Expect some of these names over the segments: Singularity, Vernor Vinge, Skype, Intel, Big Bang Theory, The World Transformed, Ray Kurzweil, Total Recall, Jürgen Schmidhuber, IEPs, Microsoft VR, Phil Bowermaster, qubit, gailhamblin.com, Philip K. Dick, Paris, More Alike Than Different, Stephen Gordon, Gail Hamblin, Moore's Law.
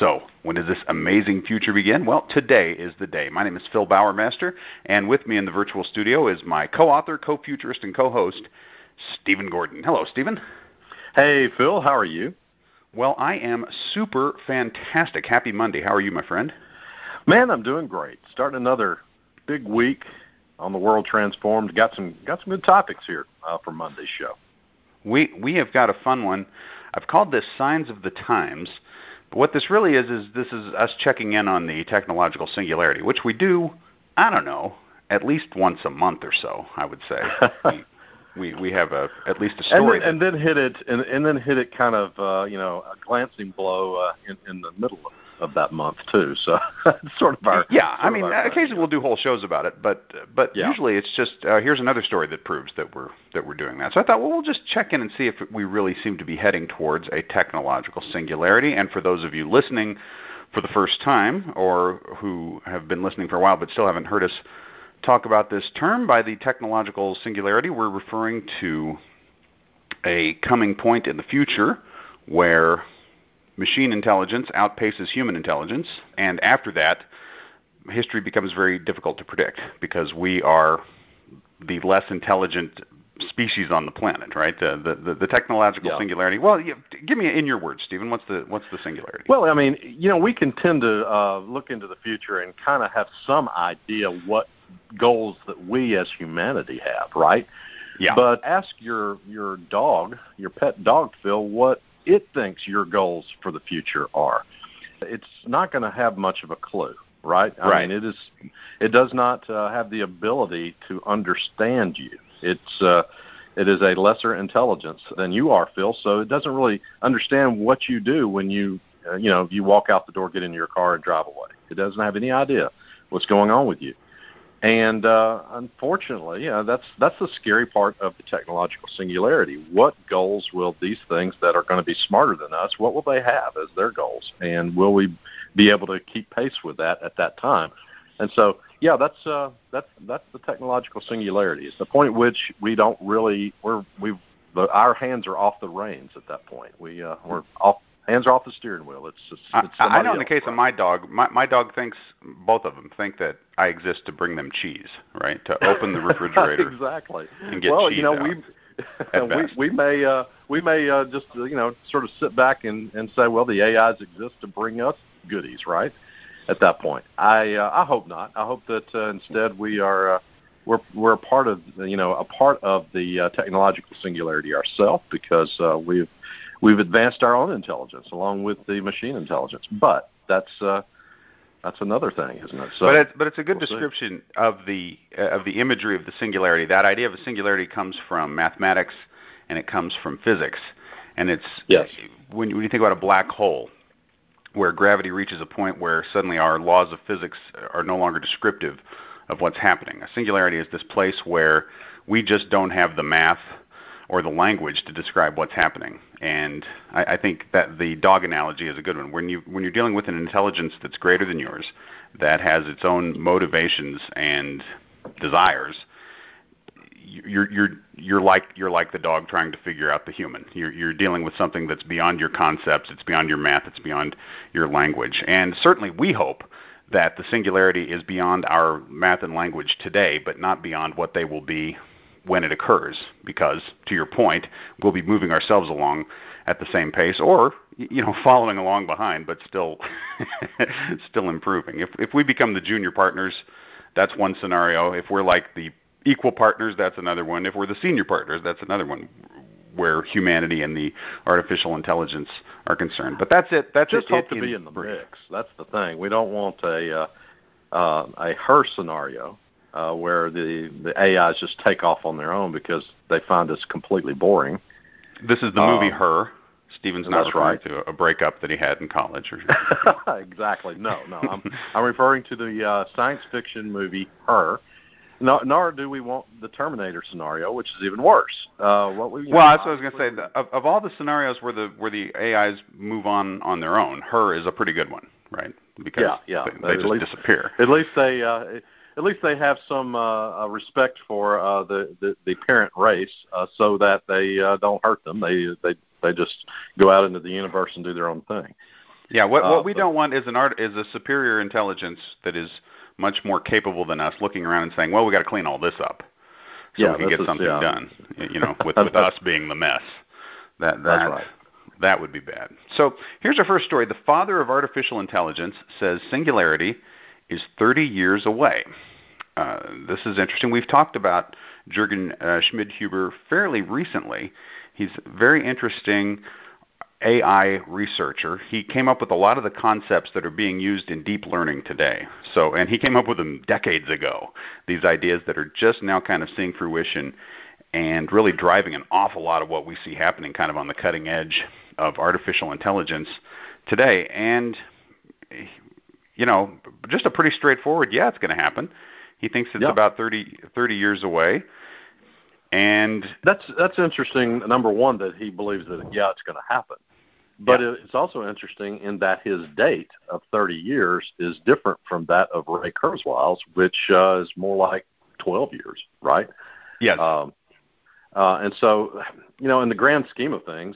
So, when does this amazing future begin? Well, today is the day. My name is Phil Bowermaster, and with me in the virtual studio is my co-author, co-futurist, and co-host, Stephen Gordon. Hello, Stephen. Hey, Phil. How are you? Well, I am super fantastic. Happy Monday. How are you, my friend? Man, I'm doing great. Starting another big week on The World Transformed. Got some good topics here for Monday's show. We have got a fun one. I've called this Signs of the Times. But what this really is this is us checking in on the technological singularity, which we do, I don't know, at least once a month or so, I would say. we have at least a story. And then hit it kind of, a glancing blow in the middle of that month, too. So it's sort of our... Yeah, I mean, occasionally we'll do whole shows about it, but usually it's just, here's another story that proves that we're doing that. So I thought, well, we'll just check in and see if we really seem to be heading towards a technological singularity. And for those of you listening for the first time, or who have been listening for a while but still haven't heard us talk about this term, by the technological singularity, we're referring to a coming point in the future where machine intelligence outpaces human intelligence, and after that, history becomes very difficult to predict because we are the less intelligent species on the planet, right? The technological singularity. Well, give me in your words, Stephen. What's the singularity? Well, I mean, we can tend to look into the future and kind of have some idea what goals that we as humanity have, right? Yeah. But ask your dog, your pet dog, Phil, what it thinks your goals for the future are. It's not going to have much of a clue, right? I mean, it does not have the ability to understand you. It is a lesser intelligence than you are, Phil, so it doesn't really understand what you do when you walk out the door, get into your car, and drive away. It doesn't have any idea what's going on with you. And unfortunately, that's the scary part of the technological singularity. What goals will these things that are going to be smarter than us, what will they have as their goals? And will we be able to keep pace with that at that time? And so, that's the technological singularity. It's the point at which we don't really, our hands are off the reins at that point. We're off. Hands are off the steering wheel. It's I know in the case of my dog, my dog thinks, both of them think that I exist to bring them cheese, right? To open the refrigerator exactly and get cheese out. We may just sort of sit back and say, well, the AIs exist to bring us goodies, right? At that point, I hope not. I hope that instead we are we're a part of the technological singularity ourselves, because we've advanced our own intelligence along with the machine intelligence, but that's another thing, isn't it? So, but it's a good description of the imagery of the singularity. That idea of a singularity comes from mathematics, and it comes from physics, and it's when you think about a black hole, where gravity reaches a point where suddenly our laws of physics are no longer descriptive of what's happening. A singularity is this place where we just don't have the math or the language to describe what's happening. And I think that the dog analogy is a good one. When you're dealing with an intelligence that's greater than yours, that has its own motivations and desires, you're like the dog trying to figure out the human. You're dealing with something that's beyond your concepts, it's beyond your math, it's beyond your language. And certainly we hope that the singularity is beyond our math and language today, but not beyond what they will be when it occurs, because, to your point, we'll be moving ourselves along at the same pace, or following along behind, but still improving. If we become the junior partners, that's one scenario. If we're like the equal partners, that's another one. If we're the senior partners, that's another one, where humanity and the artificial intelligence are concerned. But that's it. That's just hope to be in the mix. That's the thing. We don't want a her scenario, where the AIs just take off on their own because they find us completely boring. This is the movie Her. Stephen's not referring to a breakup that he had in college. Exactly. No. I'm referring to the science fiction movie Her, Nor do we want the Terminator scenario, which is even worse. That's what I was going to say. Of all the scenarios where the AIs move on their own, her is a pretty good one, right? Because they just disappear. At least they have some respect for the parent race, so that they don't hurt them. They just go out into the universe and do their own thing. Yeah, what we don't want is a superior intelligence that is much more capable than us, looking around and saying, "Well, we got to clean all this up, we can get something done." You know, with us being the mess, that's right. That would be bad. So here's our first story. The father of artificial intelligence says singularity is 30 years away. This is interesting. We've talked about Jürgen Schmidhuber fairly recently. He's a very interesting AI researcher. He came up with a lot of the concepts that are being used in deep learning today. And he came up with them decades ago, these ideas that are just now kind of seeing fruition and really driving an awful lot of what we see happening kind of on the cutting edge of artificial intelligence today. And, just a pretty straightforward, it's going to happen. He thinks it's about 30 years away. And that's interesting, number one, that he believes that, it's going to happen. But it's also interesting in that his date of 30 years is different from that of Ray Kurzweil's, which is more like 12 years, right? Yes. And so, in the grand scheme of things,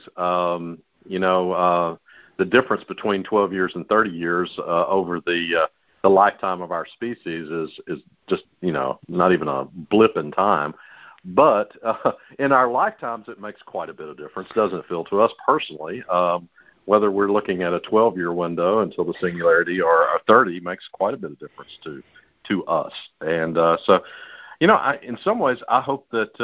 the difference between 12 years and 30 years over the lifetime of our species is just, not even a blip in time. But in our lifetimes, it makes quite a bit of difference, doesn't it, Phil, to us personally? Whether we're looking at a 12-year window until the singularity or a 30 makes quite a bit of difference to us. And so, in some ways, I hope that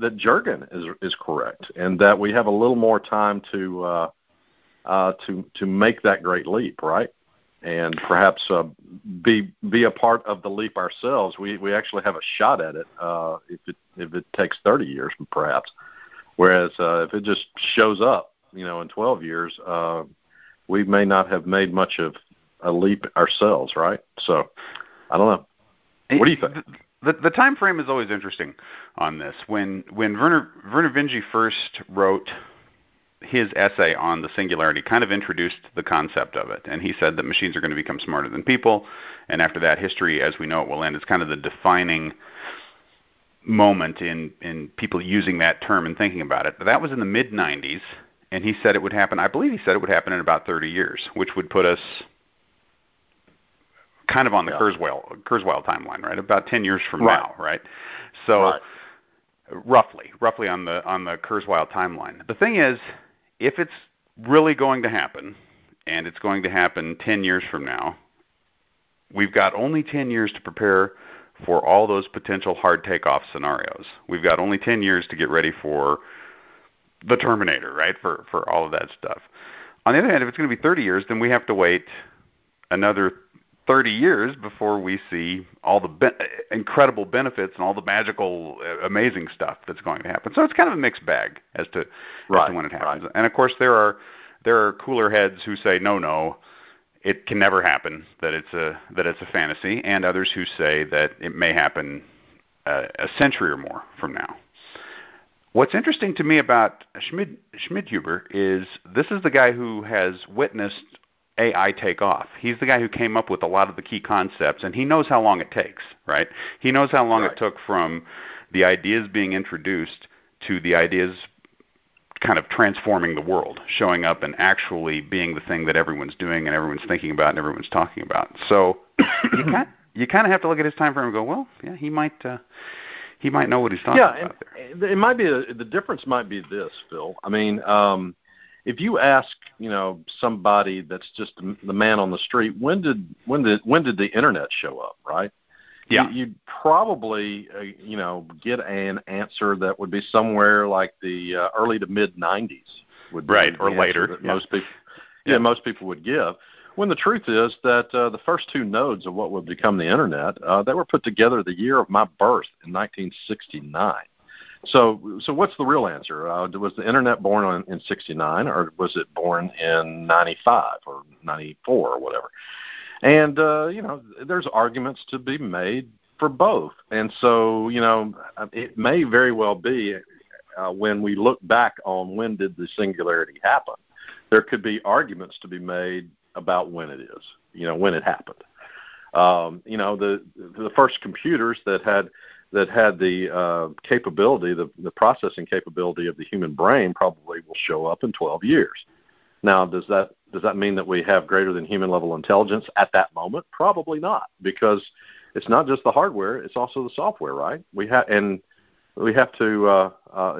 Jürgen is correct and that we have a little more time to make that great leap, right? And perhaps be a part of the leap ourselves. We actually have a shot at it if it takes 30 years, perhaps. Whereas if it just shows up, in 12 years, we may not have made much of a leap ourselves, right? So, I don't know. What do you think? The time frame is always interesting on this. When Vernor Vinge first wrote his essay on the singularity, kind of introduced the concept of it. And he said that machines are going to become smarter than people. And after that, history, as we know it, will end. It's kind of the defining moment in people using that term and thinking about it. But that was in the mid-90s. And he said it would happen. I believe he said it would happen in about 30 years, which would put us kind of on the Kurzweil timeline, right? About 10 years from now, right? So roughly on the Kurzweil timeline. The thing is, if it's really going to happen, and it's going to happen 10 years from now, we've got only 10 years to prepare for all those potential hard takeoff scenarios. We've got only 10 years to get ready for the Terminator, right, for all of that stuff. On the other hand, if it's going to be 30 years, then we have to wait another 30 years before we see all the incredible benefits and all the magical, amazing stuff that's going to happen. So it's kind of a mixed bag as to when it happens. Right. And, of course, there are cooler heads who say, no, it can never happen, that it's a fantasy, and others who say that it may happen a century or more from now. What's interesting to me about Schmidhuber is this is the guy who has witnessed AI take off. He's the guy who came up with a lot of the key concepts, and he knows how long it takes, right? He knows how long it took from the ideas being introduced to the ideas kind of transforming the world, showing up and actually being the thing that everyone's doing and everyone's thinking about and everyone's talking about. So you kind of have to look at his time frame and go, well, yeah, he might know what he's talking about there. It might be the difference might be this, Phil. I mean, if you ask, somebody that's just the man on the street, when did the internet show up, right? Yeah. You'd probably, get an answer that would be somewhere like the early to mid 90s would be or later. That most people would give. When the truth is that the first two nodes of what would become the internet, they were put together the year of my birth in 1969. So what's the real answer? Was the internet born in 69, or was it born in 95 or 94 or whatever? And there's arguments to be made for both. And so, you know, it may very well be when we look back on when did the singularity happen, there could be arguments to be made about when it is, you know, when it happened. You know, the first computers that had the capability, the processing capability of the human brain probably will show up in 12 years. Now, does that mean that we have greater than human level intelligence at that moment? Probably not, because it's not just the hardware; it's also the software, right? We have to,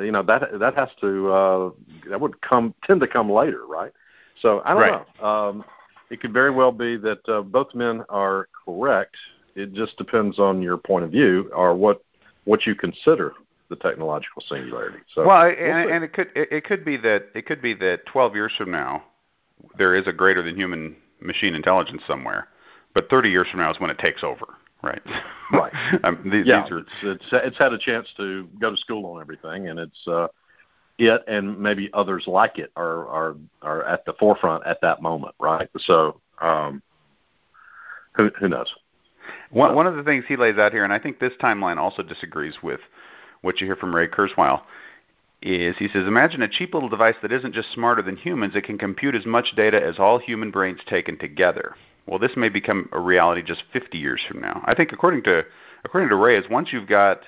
you know, that has to that would tend to come later, right? So I don't know. It could very well be that both men are correct. It just depends on your point of view or what you consider the technological singularity. So, well, and it could be that 12 years from now there is a greater than human machine intelligence somewhere, but 30 years from now is when it takes over, right? Right. It's had a chance to go to school on everything, and it's it and maybe others like it are at the forefront at that moment, right? So who knows? One of the things he lays out here, and I think this timeline also disagrees with what you hear from Ray Kurzweil, is he says, imagine a cheap little device that isn't just smarter than humans, it can compute as much data as all human brains taken together. Well, this may become a reality just 50 years from now. I think according to Ray, is once you've got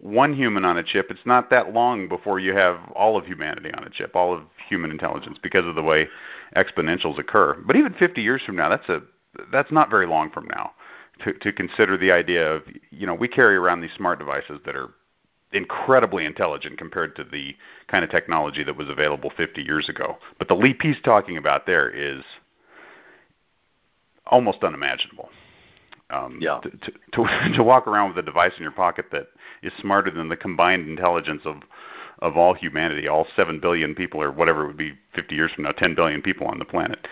one human on a chip, it's not that long before you have all of humanity on a chip, all of human intelligence, because of the way exponentials occur. But even 50 years from now, that's not very long from now to consider the idea of, you know, we carry around these smart devices that are incredibly intelligent compared to the kind of technology that was available 50 years ago. But the leap he's talking about there is almost unimaginable. To walk around with a device in your pocket that is smarter than the combined intelligence of all humanity, all 7 billion people or whatever it would be 50 years from now, 10 billion people on the planet.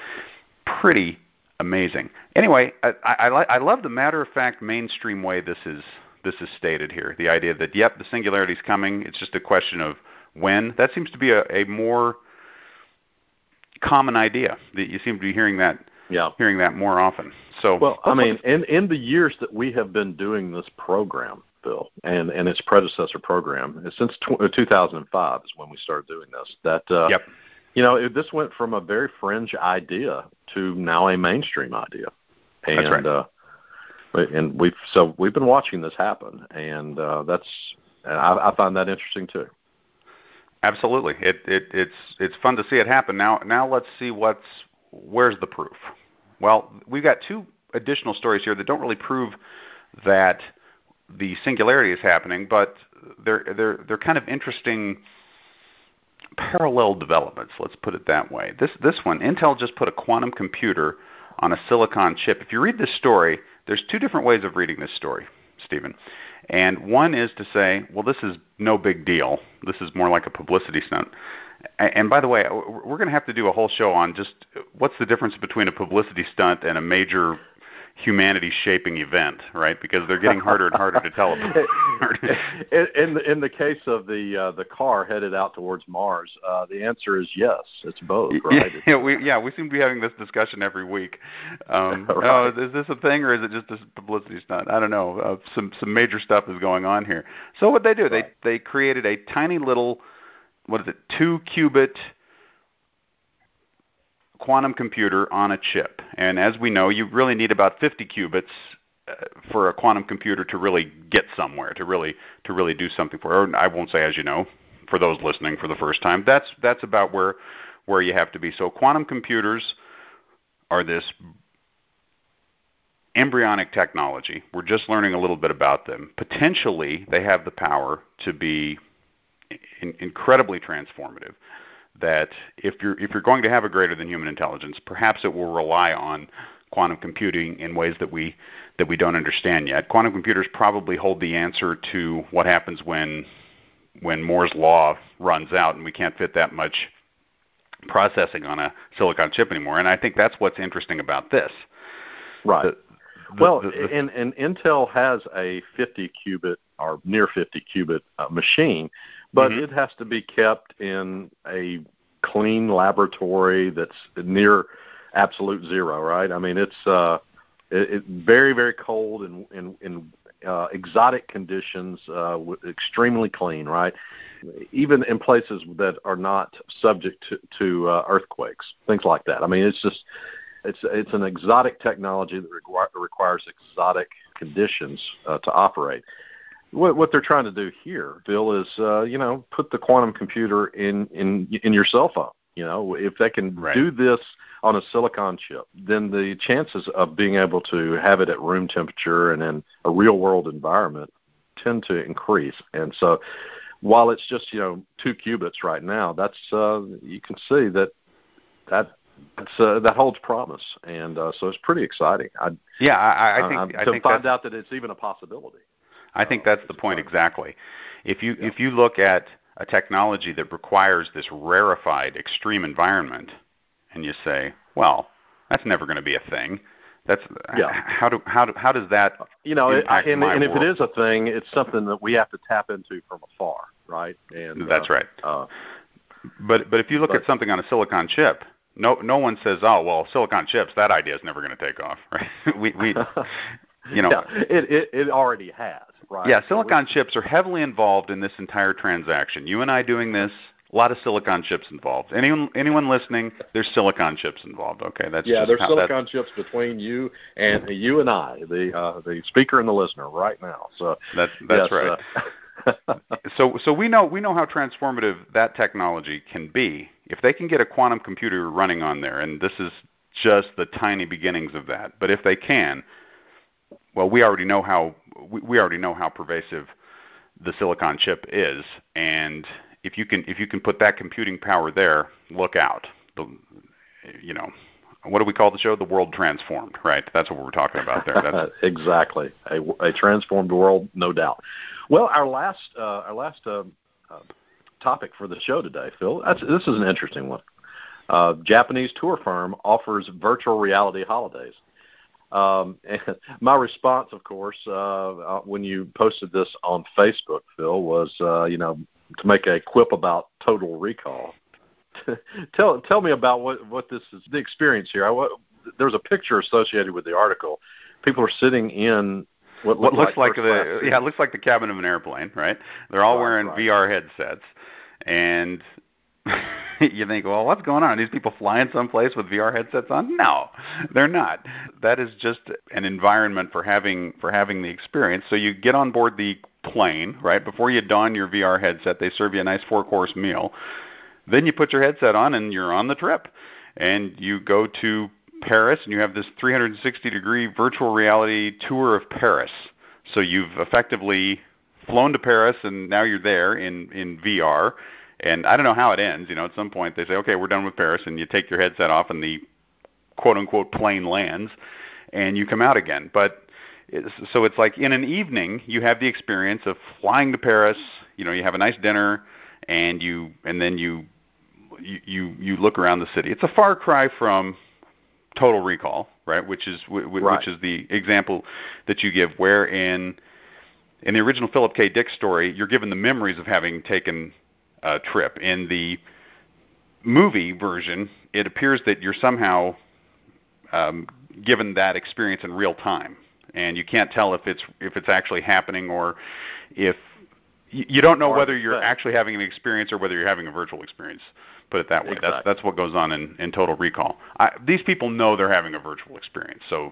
Pretty amazing. Anyway, I love the matter-of-fact, mainstream way this is stated here. The idea that, yep, the singularity's coming. It's just a question of when. That seems to be a more common idea. That you seem to be hearing that more often. So, well, I mean, in the years that we have been doing this program, Bill, and its predecessor program, since 2005 is when we started doing this. Yep. You know, this went from a very fringe idea to now a mainstream idea, and that's right. And we've been watching this happen, and I find that interesting too. Absolutely, it's fun to see it happen. Now let's see where's the proof. Well, we've got two additional stories here that don't really prove that the singularity is happening, but they're kind of interesting. Parallel developments, let's put it that way. This one, Intel just put a quantum computer on a silicon chip. If you read this story, there's two different ways of reading this story, Stephen. And one is to say, well, this is no big deal. This is more like a publicity stunt. And by the way, we're going to have to do a whole show on just what's the difference between a publicity stunt and a major humanity-shaping event, right? Because they're getting harder and harder to tell about. In the case of the car headed out towards Mars, the answer is yes. It's both, right? Yeah, we seem to be having this discussion every week. Right. Is this a thing, or is it just a publicity stunt? I don't know. Some major stuff is going on here. So what they do, right, they created a tiny little, 2-qubit quantum computer on a chip. And as we know, you really need about 50 qubits for a quantum computer to really get somewhere, to really do something for. Or I won't say, as you know, for those listening for the first time, that's about where you have to be. So quantum computers are this embryonic technology. We're just learning a little bit about them. Potentially, they have the power to be incredibly transformative. That if you're going to have a greater than human intelligence, perhaps it will rely on quantum computing in ways that we don't understand yet. Quantum computers probably hold the answer to what happens when Moore's Law runs out and we can't fit that much processing on a silicon chip anymore. And I think that's what's interesting about this. Right. And Intel has a 50-qubit or near 50-qubit machine, but it has to be kept in a clean laboratory that's near absolute zero, right? I mean, it's It very, very cold and exotic conditions, extremely clean, right? Even in places that are not subject to earthquakes, things like that. I mean, it's just it's an exotic technology that requires exotic conditions to operate. What they're trying to do here, Phil, is put the quantum computer in your cell phone. You know, if they can do this on a silicon chip, then the chances of being able to have it at room temperature and in a real-world environment tend to increase. And so while it's just, 2 qubits right now, that's you can see that holds promise. And so it's pretty exciting. I think to find out that it's even a possibility. I think that's the point exactly. If you look at a technology that requires this rarefied, extreme environment, and you say, "Well, that's never going to be a thing." That's how does that impact my world? If it is a thing, it's something that we have to tap into from afar, right? And that's right. But if you look at something on a silicon chip, no one says, "Oh, well, silicon chips, that idea is never going to take off." Right? we it already has. Right. Yeah, silicon chips are heavily involved in this entire transaction. You and I doing this, a lot of silicon chips involved. Anyone listening, there's silicon chips involved. Okay, there's silicon chips between you and you and I, the speaker and the listener, right now. So that's right. So we know how transformative that technology can be if they can get a quantum computer running on there, and this is just the tiny beginnings of that. But if they can. Well, we already know how pervasive the silicon chip is, and if you can put that computing power there, look out. What do we call the show? The World Transformed, right? That's what we're talking about there. That's exactly a transformed world, no doubt. Well, our last topic for the show today, Phil. This is an interesting one. Japanese tour firm offers virtual reality holidays. And my response, of course, when you posted this on Facebook, Phil, was, to make a quip about Total Recall. Tell me about what this is, the experience here. There's a picture associated with the article. People are sitting in what looks like it looks like the cabin of an airplane, right? They're all wearing VR headsets. And you think, well, what's going on? Are these people flying someplace with VR headsets on? No, they're not. That is just an environment for having the experience. So you get on board the plane, right? Before you don your VR headset, they serve you a nice 4-course meal. Then you put your headset on and you're on the trip. And you go to Paris and you have this 360-degree virtual reality tour of Paris. So you've effectively flown to Paris and now you're there in VR. And I don't know how it ends. At some point they say, okay, we're done with Paris, and you take your headset off and the quote-unquote plane lands, and you come out again. So it's like in an evening you have the experience of flying to Paris, you have a nice dinner, and then you look around the city. It's a far cry from Total Recall, right, which is the example that you give wherein in the original Philip K. Dick story you're given the memories of having taken trip. In the movie version, it appears that you're somehow given that experience in real time, and you can't tell if it's actually happening or if you don't know whether you're actually having an experience or whether you're having a virtual experience. Put it that way. Exactly. That's what goes on in Total Recall. These people know they're having a virtual experience, so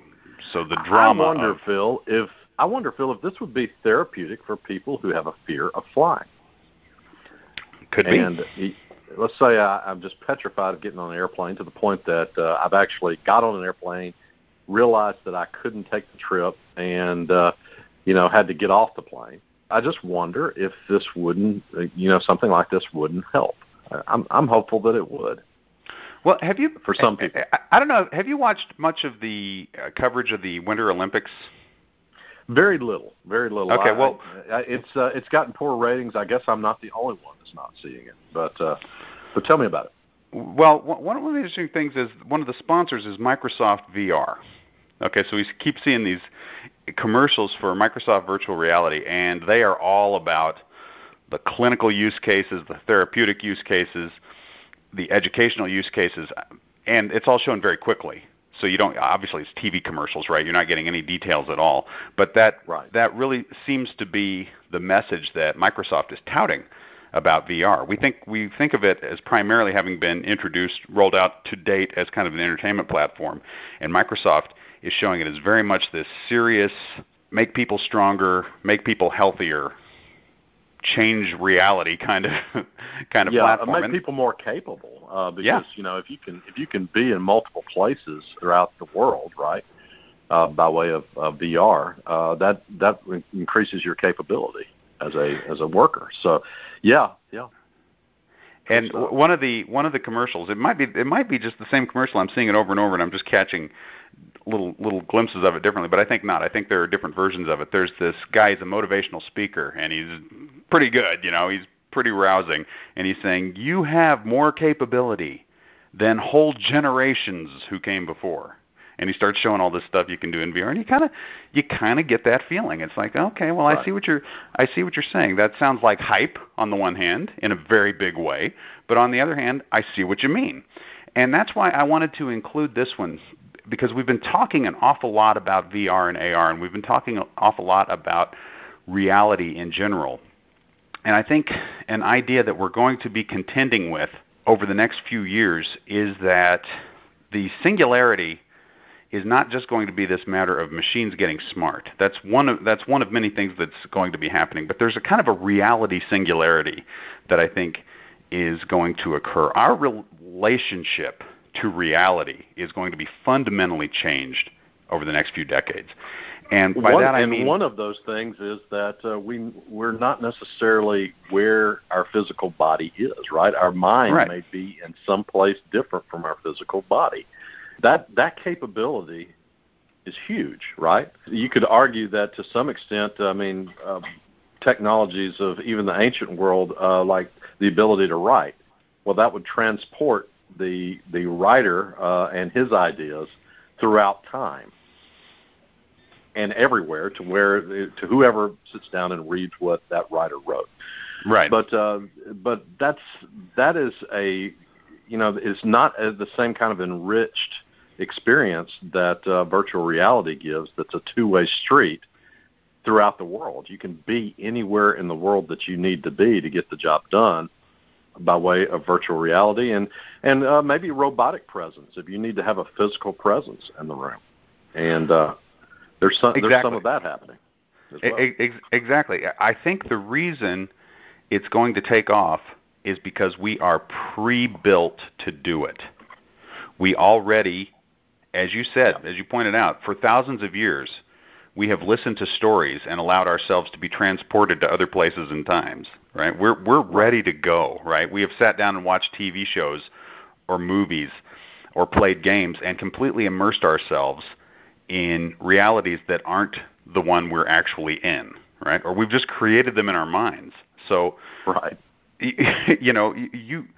the drama. I wonder, Phil, if this would be therapeutic for people who have a fear of flying. Could be. And let's say I'm just petrified of getting on an airplane to the point that I've actually got on an airplane, realized that I couldn't take the trip, and had to get off the plane. I just wonder if this wouldn't, something like this wouldn't help. I'm hopeful that it would. Well, have you for some people? I don't know. Have you watched much of the coverage of the Winter Olympics? Very little. Okay, well, it's gotten poor ratings. I guess I'm not the only one that's not seeing it. But tell me about it. Well, one of the interesting things is one of the sponsors is Microsoft VR. Okay, so we keep seeing these commercials for Microsoft Virtual Reality, and they are all about the clinical use cases, the therapeutic use cases, the educational use cases, and it's all shown very quickly. So you don't, obviously it's TV commercials, right? You're not getting any details at all. But that really seems to be the message that Microsoft is touting about VR. We think of it as primarily having been rolled out to date as kind of an entertainment platform. And Microsoft is showing it as very much this serious, make people stronger, make people healthier, change reality kind of platform. Make people more capable. Because if you can be in multiple places throughout the world, right, by way of VR, that increases your capability as a worker. So, yeah. And one of the commercials, it might be just the same commercial. I'm seeing it over and over, and I'm just catching little glimpses of it differently, but I think not. I think there are different versions of it. There's this guy, he's a motivational speaker, and he's pretty good, he's pretty rousing, and he's saying, you have more capability than whole generations who came before. And he starts showing all this stuff you can do in VR, and you kind of get that feeling. It's like, okay, well, right. I see what you're saying. That sounds like hype on the one hand, in a very big way, but on the other hand, I see what you mean. And that's why I wanted to include this one, because we've been talking an awful lot about VR and AR, and we've been talking an awful lot about reality in general. And I think an idea that we're going to be contending with over the next few years is that the singularity is not just going to be this matter of machines getting smart. That's one of many things that's going to be happening. But there's a kind of a reality singularity that I think is going to occur. Our relationship to reality is going to be fundamentally changed over the next few decades. And by that I mean, one of those things is that we're not necessarily where our physical body is, right? Our mind may be in some place different from our physical body. That capability is huge, right? You could argue that to some extent, technologies of even the ancient world, like the ability to write, well, that would transport the writer and his ideas throughout time and everywhere to whoever sits down and reads what that writer wrote. Right. But it's not the same kind of enriched experience that virtual reality gives. That's a two-way street throughout the world. You can be anywhere in the world that you need to be to get the job done by way of virtual reality and maybe robotic presence if you need to have a physical presence in the room. And there's some of that happening as well. Exactly. I think the reason it's going to take off is because we are pre-built to do it. We already, as you said, as you pointed out, for thousands of years, we have listened to stories and allowed ourselves to be transported to other places and times, right? We're ready to go, right? We have sat down and watched TV shows or movies or played games and completely immersed ourselves in realities that aren't the one we're actually in, right? Or we've just created them in our minds. So, right.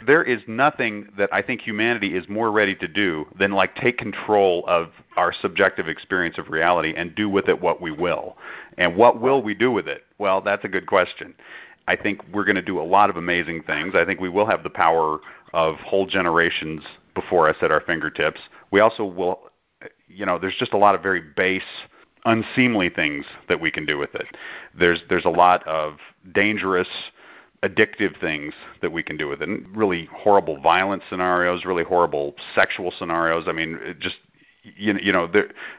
There is nothing that I think humanity is more ready to do than take control of our subjective experience of reality and do with it what we will. And what will we do with it? Well, that's a good question. I think we're going to do a lot of amazing things. I think we will have the power of whole generations before us at our fingertips. We also will, there's just a lot of very base, unseemly things that we can do with it. There's a lot of dangerous, addictive things that we can do with it, and really horrible violent scenarios, really horrible sexual scenarios. I mean,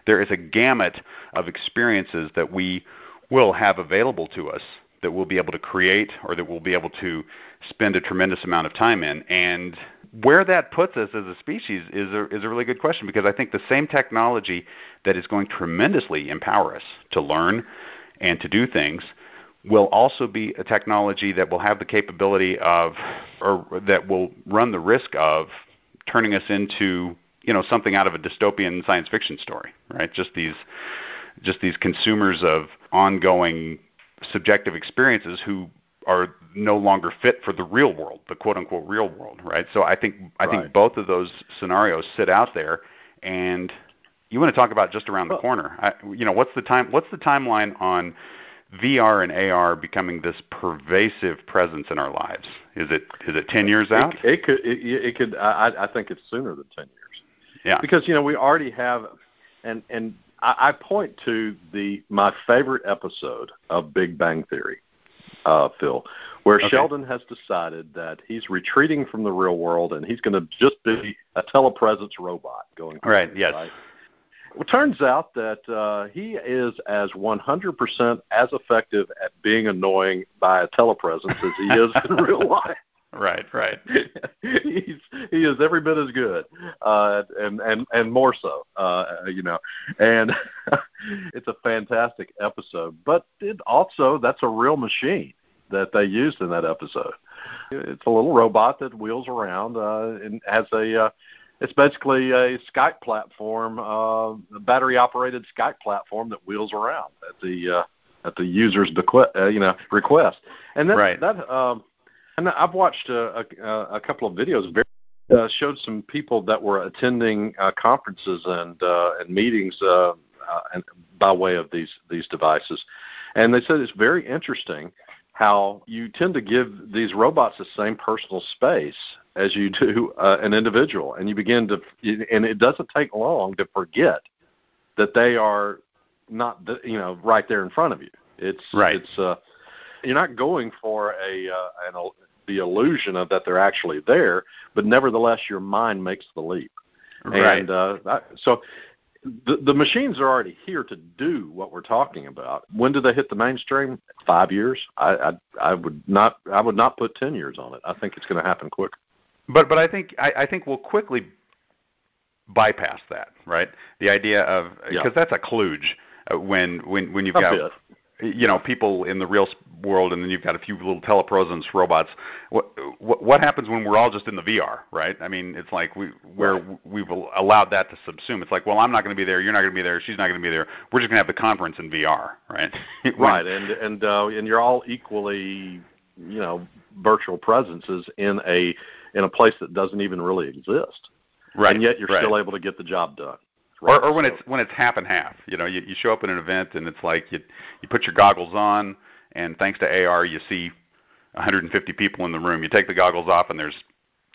there is a gamut of experiences that we will have available to us that we'll be able to create or that we'll be able to spend a tremendous amount of time in. And where that puts us as a species is a really good question, because I think the same technology that is going to tremendously empower us to learn and to do things will also be a technology that will have the capability of, or that will run the risk of, turning us into, something out of a dystopian science fiction story, right? Just these consumers of ongoing subjective experiences who are no longer fit for the real world, the quote unquote real world, right? So I think both of those scenarios sit out there, and you want to talk about just around the corner. What's the timeline on VR and AR becoming this pervasive presence in our lives? Is it 10 years out? It could. I think it's sooner than 10 years. Yeah. Because, you know, we already have, and I point to my favorite episode of Big Bang Theory, Phil, where Sheldon has decided that he's retreating from the real world and he's going to just be a telepresence robot going through. Right, yes. Right? Well, it turns out that he is as 100% as effective at being annoying by a telepresence as he is in real life. Right, right. He is every bit as good, and more so, you know. And it's a fantastic episode. But it also, that's a real machine that they used in that episode. It's a little robot that wheels around and has a... it's basically a Skype platform, a battery-operated Skype platform that wheels around at the user's request. And that, right. That and I've watched a couple of videos. Showed some people that were attending conferences and meetings and by way of these devices, and they said it's very interesting how you tend to give these robots the same personal space as you do an individual, and you begin to, and it doesn't take long to forget that they are not, right there in front of you. It's right. It's you're not going for the illusion of that they're actually there, but nevertheless your mind makes the leap. Right. And so the machines are already here to do what we're talking about. When do they hit the mainstream? 5 years? I would not put 10 years on it. I think it's going to happen quick. But I think we'll quickly bypass that, right? The idea of that's a kludge when you've got people in the real world, and then you've got a few little telepresence robots. What happens when we're all just in the VR, right? I mean, it's like we've allowed that to subsume. It's like, well, I'm not going to be there, you're not going to be there, she's not going to be there. We're just going to have the conference in VR, right? Right, and you're all equally, virtual presences in a place that doesn't even really exist. Right, and yet you're still able to get the job done. Right. Or when it's half and half, you show up at an event and it's like you put your goggles on and thanks to AR you see 150 people in the room. You take the goggles off and there's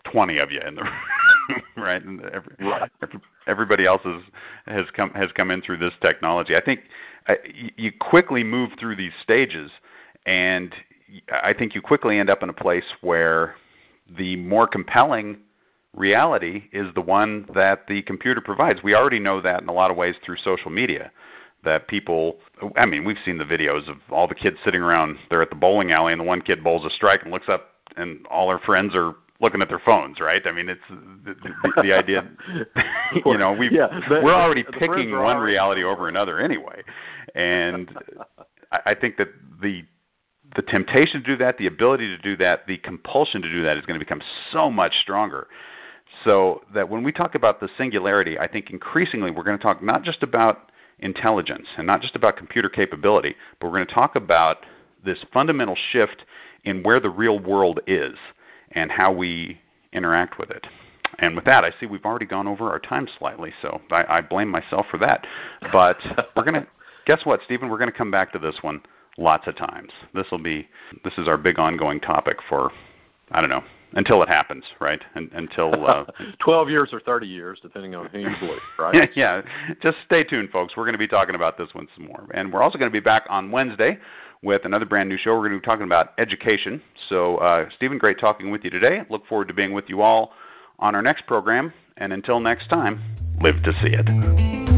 20 of you in the room, right? And everybody else has come in through this technology. I think you quickly move through these stages, and I think you quickly end up in a place where the more compelling reality is the one that the computer provides. We already know that in a lot of ways through social media, that people, I mean, we've seen the videos of all the kids sitting around, they're at the bowling alley, and the one kid bowls a strike and looks up, and all her friends are looking at their phones, right? I mean, it's the idea, we're already picking one reality over another anyway. And I think that the temptation to do that, the ability to do that, the compulsion to do that is going to become so much stronger. So that when we talk about the singularity, I think increasingly we're going to talk not just about intelligence and not just about computer capability, but we're going to talk about this fundamental shift in where the real world is and how we interact with it. And with that, I see we've already gone over our time slightly, so I blame myself for that. But guess what, Stephen? We're going to come back to this one lots of times. This is our big ongoing topic for, I don't know, until it happens, right? Until 12 years or 30 years, depending on who you believe, right? Yeah, just stay tuned, folks. We're going to be talking about this one some more. And we're also going to be back on Wednesday with another brand new show. We're going to be talking about education. So, Stephen, great talking with you today. Look forward to being with you all on our next program. And until next time, live to see it.